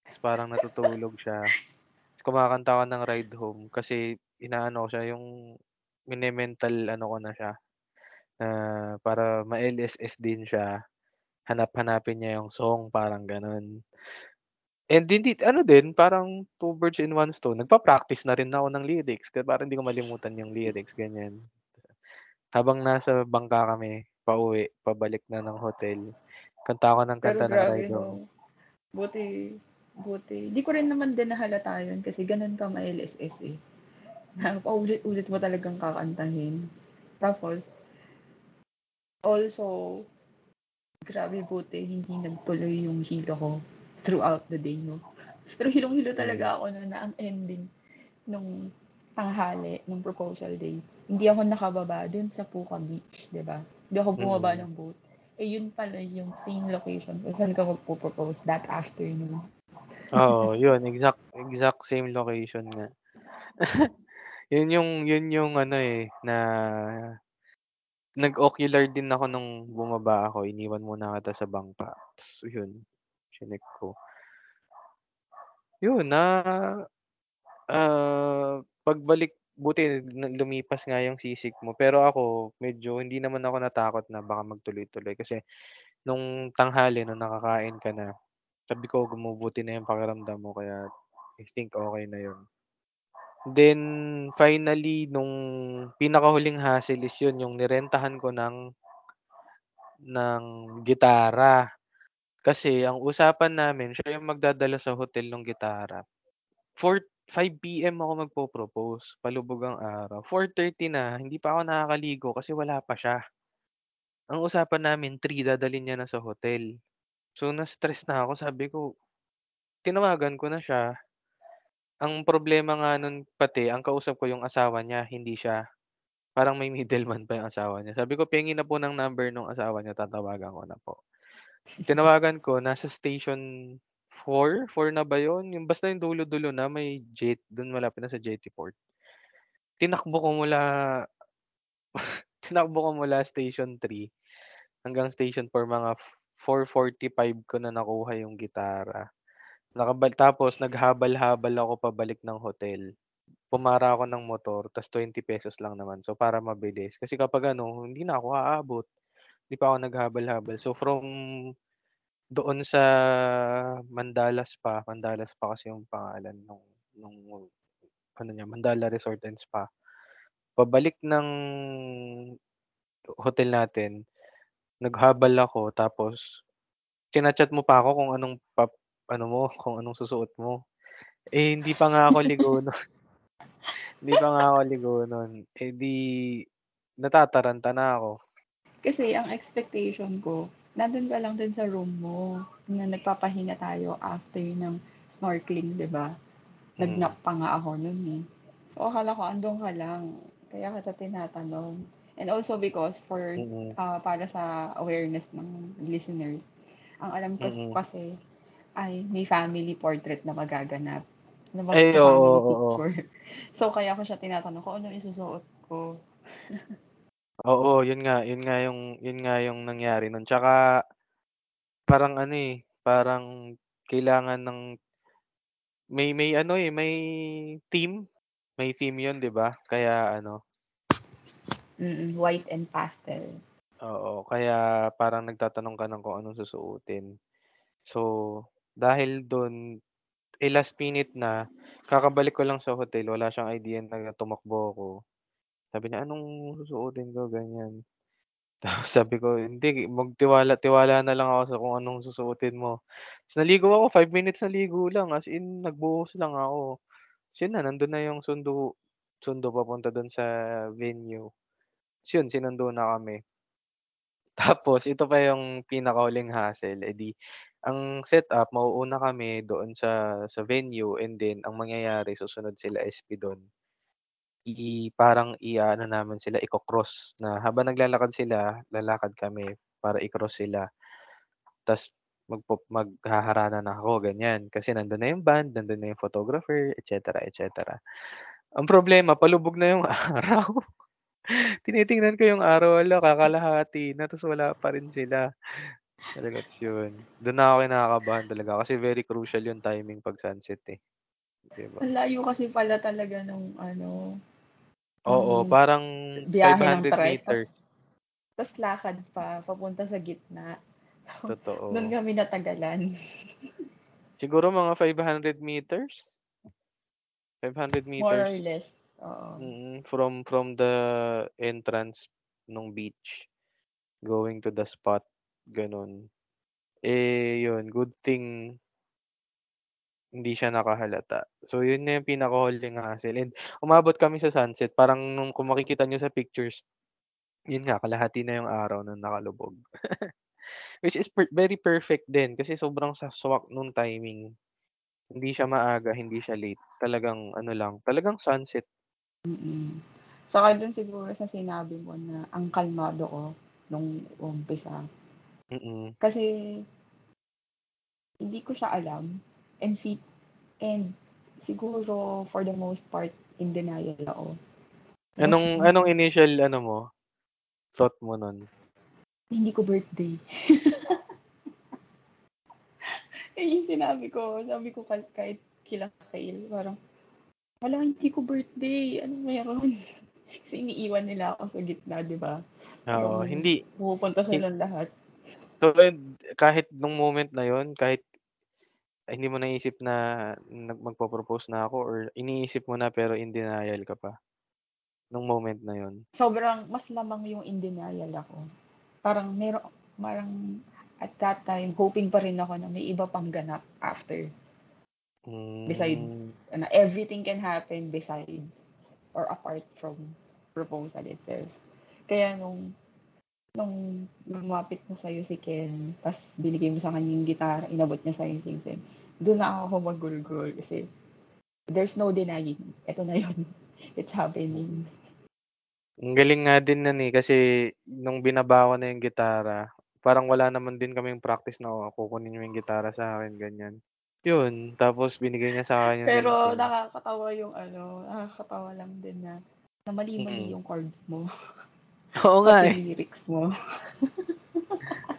Tapos parang natutulog siya. Tapos kumakanta ka ng ride home. Kasi inaano siya yung minimental ko na siya. Para ma-LSS din siya. Hanap-hanapin niya yung song. Parang ganun. And din, parang two birds in one stone. Nagpa-practice na rin ako ng lyrics. Kasi parang hindi ko malimutan yung lyrics. Ganyan. Habang nasa bangka kami, pauwi, pabalik na ng hotel. Kanta ako ng kanta na ride home. Buti. Di ko rin naman din nahalata yun kasi ganun ka ma-LSS eh. Paulit-ulit mo talagang kakantahin. Tapos, also, grabe buti, hindi nagtuloy yung hilo ko throughout the day, no? Pero hilong-hilo talaga ako na ang ending nung tanghali, nung proposal day. Hindi ako nakababa dun sa Puka Beach, diba? Hindi ako bumaba ng boat. Eh, yun pala yung same location kung saan ka magpo-propose that afternoon. Oo, yun. Exact same location nga. yun yung na nag-ocular din ako nung bumaba ako. Iniwan muna kita sa bangka. So, yun. Chinek ko. Yun, pagbalik, buti lumipas nga yung sisik mo. Pero ako, medyo hindi naman ako natakot na baka magtuloy-tuloy. Kasi nung tanghali, nung nakakain ka na, sabi ko, gumubuti na yung pakiramdam mo. Kaya I think okay na yun. Then, finally, nung pinakahuling hassle is yun, yung nirentahan ko ng gitara. Kasi, ang usapan namin, siya yung magdadala sa hotel ng gitara. 5 p.m. ako magpo-propose, palubog ang araw. 4:30 na, hindi pa ako nakakaligo kasi wala pa siya. Ang usapan namin, 3 dadalhin niya na sa hotel. So, na-stress na ako. Sabi ko, tinawagan ko na siya. Ang problema nga nun pati, ang kausap ko yung asawa niya, hindi siya. Parang may middleman pa yung asawa niya. Sabi ko, pingin na po ng number ng asawa niya, tatawagan ko na po. Tinawagan ko, nasa station 4? 4 na ba yun? Yung, basta yung dulo-dulo na, may jet, dun malapit na sa Jettyport. Tinakbo ko mula station 3 hanggang station 4, mga 4:45 ko na nakuha yung gitara. Tapos, naghabal-habal ako pabalik ng hotel. Pumara ako ng motor, tas 20 pesos lang naman. So, para mabilis. Kasi kapag hindi na ako aabot. Hindi pa ako naghabal-habal. So, from doon sa Mandala Spa kasi yung pangalan nung Mandala Resort and Spa. Pabalik ng hotel natin, naghabal ako, tapos, chinachat mo pa ako kung anong kung anong susuot mo. Eh, hindi pa nga ako ligo nun. Eh, di, natataranta na ako. Kasi, ang expectation ko, nandun ka lang din sa room mo, na nagpapahinga tayo after ng snorkeling, diba? Nag-nap pa nga ako nun eh. So, akala ko, andun ka lang. Kaya kita tinatanong. And also because para sa awareness ng listeners, ang alam ko kasi, ay may family portrait na magaganap. Na mag-family picture. So, kaya ko siya tinatanong ko, ano isusuot ko? Oo, yun nga yung nangyari nun. Tsaka, parang kailangan ng, may theme. May theme yun, di ba? Kaya, white and pastel. Oo, kaya parang nagtatanong ka ng kung anong susuotin. So, dahil doon, last minute na, kakabalik ko lang sa hotel, wala siyang idea na tumakbo ako. Sabi niya, anong susuotin ko, ganyan. Tapos sabi ko, hindi, magtiwala na lang ako sa kung anong susuotin mo. Tapos naligo ako, 5 minutes naligo lang, as in, nagbuhos lang ako. Tapos yun na, nandun na yung sundo papunta doon sa venue. Tapos yun, sinundo na kami. Tapos, ito pa yung pinakahuling hassle. Eh di, ang setup, mauuna kami doon sa venue and then, ang mangyayari, susunod sila SP doon. Parang i-ano naman sila, i-cross na habang naglalakad sila, lalakad kami para i-cross sila. Tapos, maghaharana na ako, ganyan. Kasi nandun na yung band, nandun na yung photographer, etc., etc. Ang problema, palubog na yung araw. Tinitingnan ko yung araw, ala, kakalahati na, tapos wala pa rin sila. Talaga yun. Doon na ako kinakabahan talaga kasi very crucial yung timing pag sunset eh. Diba? Layo kasi pala talaga nung ano. Oo, parang 500 meters. Tapos lakad pa, papunta sa gitna. Totoo. Doon kami natagalan. Siguro mga 500 meters? 500 meters. More or less. From the entrance nung beach going to the spot, ganun. Eh yun, good thing hindi siya nakahalata. So yun na yung pinaka-holding hassle. And umabot kami sa sunset, parang nung kung makikita nyo sa pictures, yun nga, kalahati na yung araw nung nakalubog. Which is very perfect din kasi sobrang saswak nung timing. Hindi siya maaga, hindi siya late. Talagang ano lang, talagang sunset. Mm-mm. Saka dun siguro sa sinabi mo na ang kalmado ko nung umpisa. Mm-mm. Kasi hindi ko siya alam and siguro for the most part in denial ako. Anong initial ano mo? Thought mo nun? Hindi ko birthday. Eh sinabi ko kahit kilakail, parang wala, hindi ko birthday. Ano meron? Kasi iniiwan nila ako sa gitna, di ba? Oo, hindi. Pupunta silang lahat. So, kahit nung moment na yon, kahit hindi mo naisip na magpo-propose na ako or iniisip mo na pero in denial ka pa nung moment na yon. Sobrang mas lamang yung in denial ako. Parang at that time, hoping pa rin ako na may iba pang ganap after. Besides, everything can happen besides or apart from proposal itself. Kaya nung lumapit na sa'yo si Ken, tapos binigay mo sa kanya yung gitara, inabot niya sa'yo yung sing-sing, doon na ako magulgol kasi there's no denying. Ito na yun. It's happening. Ang galing nga din na kasi nung binabawa na yung gitara, parang wala naman din kaming practice na kukunin niyo yung gitara sa akin, ganyan. Yun, tapos binigay niya sa akin. Pero nakakatawa yung nakakatawa lang din na mali-mali yung chords mo. Oo nga eh. Lyrics mo.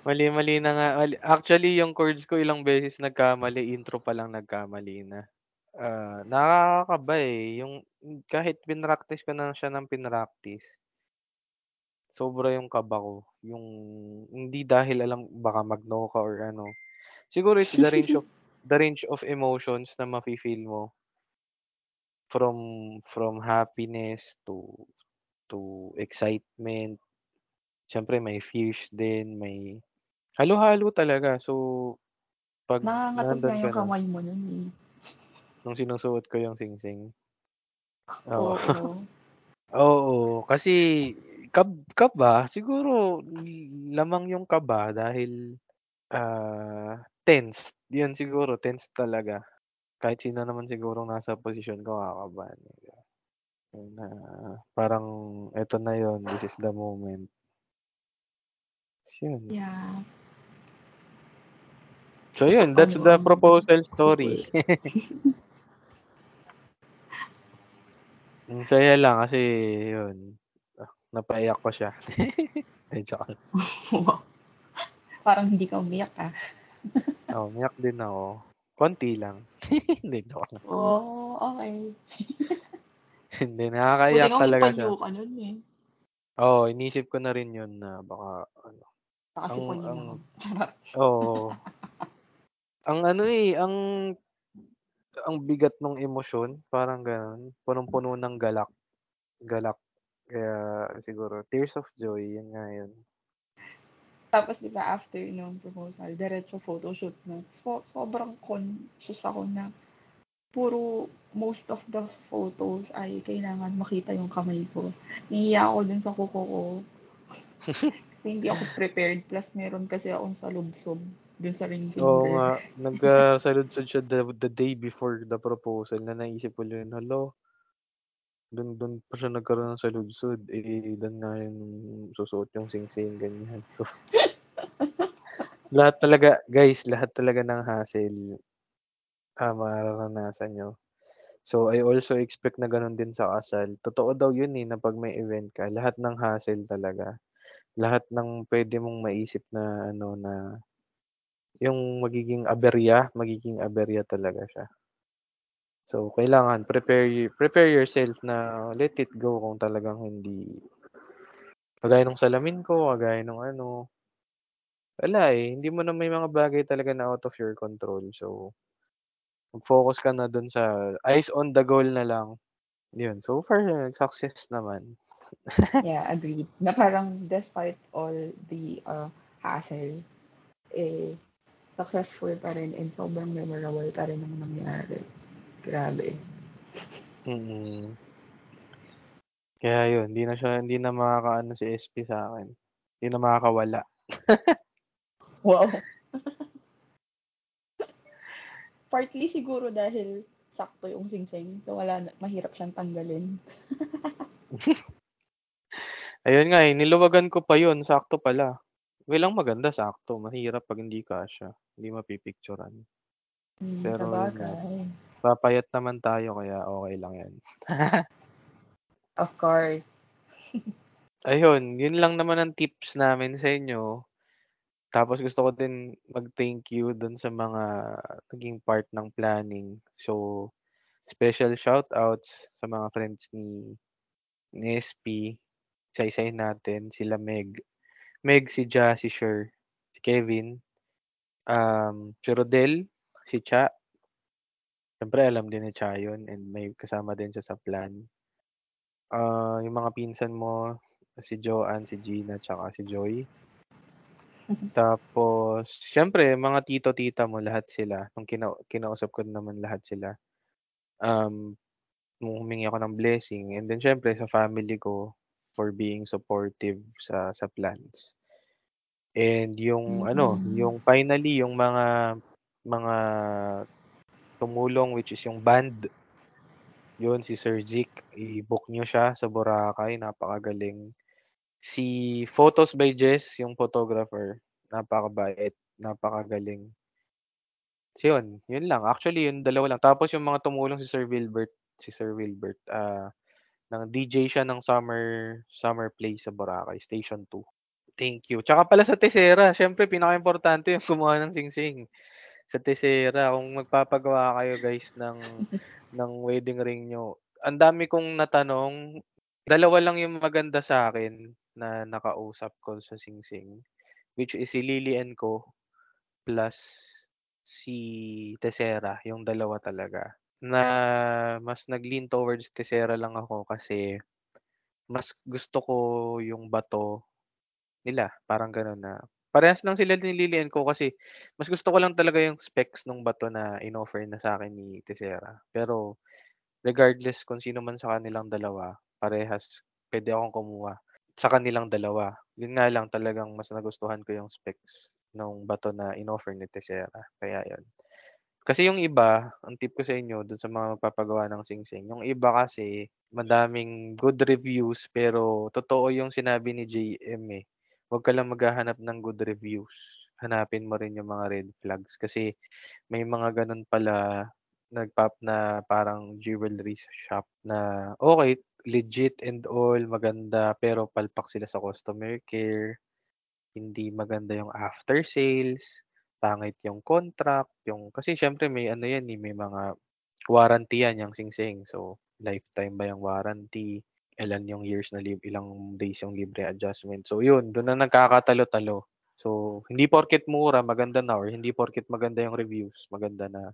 Mali-mali na nga. Actually, yung chords ko ilang beses nagkamali, intro pa lang nagkamali na. Nakakaba eh. Yung, kahit pinractice ko na siya ng pinractice, sobra yung kaba ko. Yung hindi dahil alam baka mag-no ka or ano. Siguro it's the range of emotions na mafi-feel mo from happiness to excitement. Siyempre may fears din, may halo-halo talaga. So pag nakakatog na yung kamay mo nun eh. Nung sinusuot ko yung sing-sing. Oo. Oo. Oo, kasi kaba, siguro lamang yung kaba dahil tense. Yun siguro, tense talaga. Kahit sino naman siguro nasa posisyon ko, kakaba. Parang, eto na yon, this is the moment. Yun. Yeah. So yun, that's the proposal story. Ang saya lang kasi yun. Napaiyak pa siya. Ay, tsaka. Parang hindi ka umiyak ah. Oo, umiyak din ako. Konti lang. Hindi, tsaka na. Oo, okay. Hindi, nakakaiyak talaga siya. Buti nga ka nun eh. Oo, inisip ko na rin yun na baka ano. Baka si Pony na. Charot. Oo. Ang ang bigat ng emosyon, parang ganun. Punong-puno ng galak. Galak. Kaya siguro, tears of joy, yun nga yun. Tapos diba after nung proposal, diretso photoshoot na. So, sobrang conscious ako na puro most of the photos ay kailangan makita yung kamay ko. Nihiya ako dun sa kuko ko. So, hindi ako prepared. Plus, meron kasi akong salubsob dun sa ring finger. Oo nga. Nagsalubsob siya the day before the proposal na naisip ko yun, hello, dun pa siya nagkaroon ng salubsob. Eh, dun nga yung susuot yung sing-sing, ganyan. So, lahat talaga, guys, lahat talaga ng hassle mararanasan nyo. So, I also expect na ganun din sa kasal. Totoo daw yun eh, na pag may event ka, lahat ng hassle talaga. Lahat ng pwede mong maisip na, ano, na, yung magiging aberya talaga siya. So, kailangan, prepare yourself na let it go kung talagang hindi. Kagaya ng salamin ko, kagaya ng ano. Wala eh, hindi mo na may mga bagay talaga na out of your control. So, mag-focus ka na dun sa eyes on the goal na lang. Yun. So far, success naman. Yeah, agreed. Na parang despite all the hassle, eh, successful pa rin and sobrang memorable pa rin ang nangyari. Grabe. Mm-hmm. Kaya yun, hindi na makakaano si SP sa akin. Hindi na makakawala. Wow. Partly siguro dahil sakto yung sing-sing. So, wala na. Mahirap siyang tanggalin. Ayun nga eh. Niluwagan ko pa yun. Sakto pala. Walang maganda sakto. Mahirap pag hindi kasya. Hindi mapipicturan. Pero, papayat naman tayo. Kaya okay lang yan. Of course. Ayun. Yun lang naman ang tips namin sa inyo. Tapos gusto ko din mag-thank you dun sa mga naging part ng planning. So, special shoutouts sa mga friends ni SP. Isa-isahin natin. Sila Meg, si Ja, si Cher, si Kevin, si Rodel, si Cha. Siyempre, alam din ni Cha yun and may kasama din siya sa plan. Yung mga pinsan mo, si Joanne, si Gina, tsaka si Joy. Tapos, syempre, mga tito-tita mo, lahat sila. Nung kinausap ko naman lahat sila. Humingi ako ng blessing. And then, syempre, sa family ko for being supportive sa plans. And yung, yung finally, yung mga tumulong, which is yung band. Yun, si Sir Zeke. I-book nyo siya sa Boracay. Napakagaling. Si Photos by Jess, yung photographer, napakabait, napakagaling. So yun lang. Actually, yun dalawa lang. Tapos yung mga tumulong si Sir Wilbert, nang DJ siya ng Summer Place sa Boracay, Station 2. Thank you. Tsaka pala sa Tesera, syempre pinaka-importante yung gumawa ng sing-sing. Sa Tesera, kung magpapagawa kayo guys ng wedding ring nyo, ang dami kong natanong. Dalawa lang yung maganda sa akin na nakausap ko sa sing-sing, which is si Lilian ko plus si Tesera, yung dalawa talaga. Na mas nag-lean towards Tesera lang ako kasi mas gusto ko yung bato nila. Parang gano'n na. Parehas lang sila ni Lilian ko kasi mas gusto ko lang talaga yung specs ng bato na in-offer na sa akin ni Tesera. Pero regardless kung sino man sa kanilang dalawa, parehas, pwede akong kumuha sa kanilang dalawa. Yun nga lang, talagang mas nagustuhan ko yung specs nung bato na in-offer ni Tesera. Kaya yun. Kasi yung iba, ang tip ko sa inyo, dun sa mga magpapagawa ng sing-sing, yung iba kasi, madaming good reviews, pero totoo yung sinabi ni JM eh. Huwag ka lang maghahanap ng good reviews. Hanapin mo rin yung mga red flags. Kasi may mga ganun pala nagpap na parang jewelry shop na okay, legit and all, maganda, pero palpak sila sa customer care, hindi maganda yung after sales, pangit yung contract, yung, kasi syempre may ano yan, may mga warranty yan, yung sing-sing, so lifetime ba yung warranty, ilang days yung libre adjustment, so yun, doon na nagkakatalo-talo, so hindi porket mura, maganda na, or hindi porket maganda yung reviews, maganda na.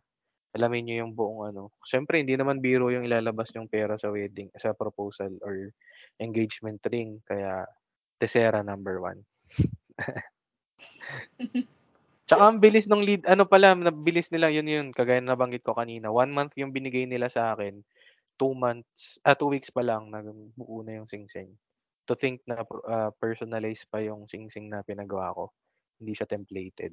Alamin nyo yung buong ano. Siyempre, hindi naman biro yung ilalabas yung pera sa wedding, sa proposal or engagement ring. Kaya, Tesera number 1. Tsaka ang bilis ng lead. Ano pala, nabilis nila. Yun. Kagaya na nabanggit ko kanina. 1 month yung binigay nila sa akin. 2 weeks pa lang. Nagbuo na yung sing-sing. to think na personalized pa yung sing-sing na pinagawa ko. Hindi siya templated.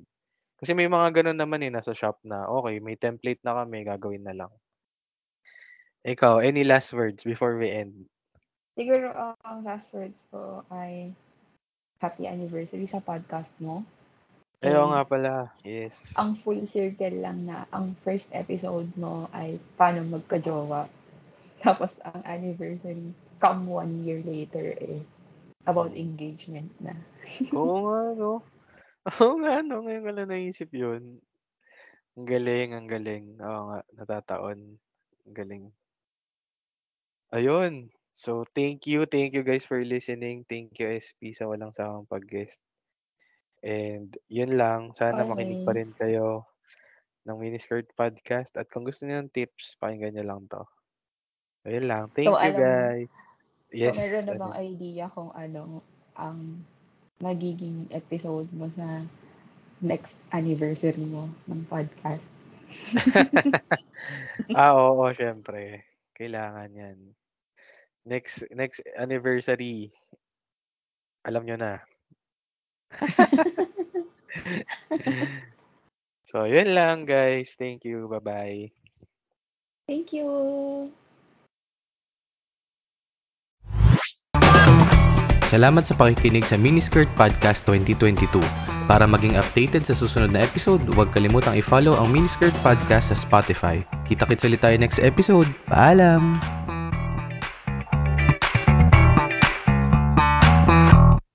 Kasi may mga ganun naman eh, nasa shop na, okay, may template na kami, gagawin na lang. Ikaw, any last words before we end? Siguro, ang last words ko ay happy anniversary sa podcast mo. Ayaw nga pala, yes. Ang full circle lang na, ang first episode mo ay paano magkajowa. Tapos, ang anniversary, come 1 year later eh, about engagement na. Oo nga, no? Oo nga, no? Ngayon ko lang naisip yun. Ang galing, ang galing. Oo nga, natataon. Ang galing. Ayun. So, thank you. Thank you guys for listening. Thank you, SP, sa walang sawang pag-guest. And, yun lang. Sana makinig pa rin kayo ng Mini Skirt Podcast. At kung gusto niyo ng tips, pakinggan niyo lang to. Ayun lang. Thank you, guys. Yes. So, meron na bang idea kung ano ang magiging episode mo sa next anniversary mo ng podcast? Oo, syempre. Kailangan yan. Next anniversary, alam nyo na. So, yun lang, guys. Thank you. Bye-bye. Thank you. Salamat sa pakikinig sa Mini Skirt Podcast 2022. Para maging updated sa susunod na episode, huwag kalimutang i-follow ang Mini Skirt Podcast sa Spotify. Kita-kits ulit tayo next episode. Paalam!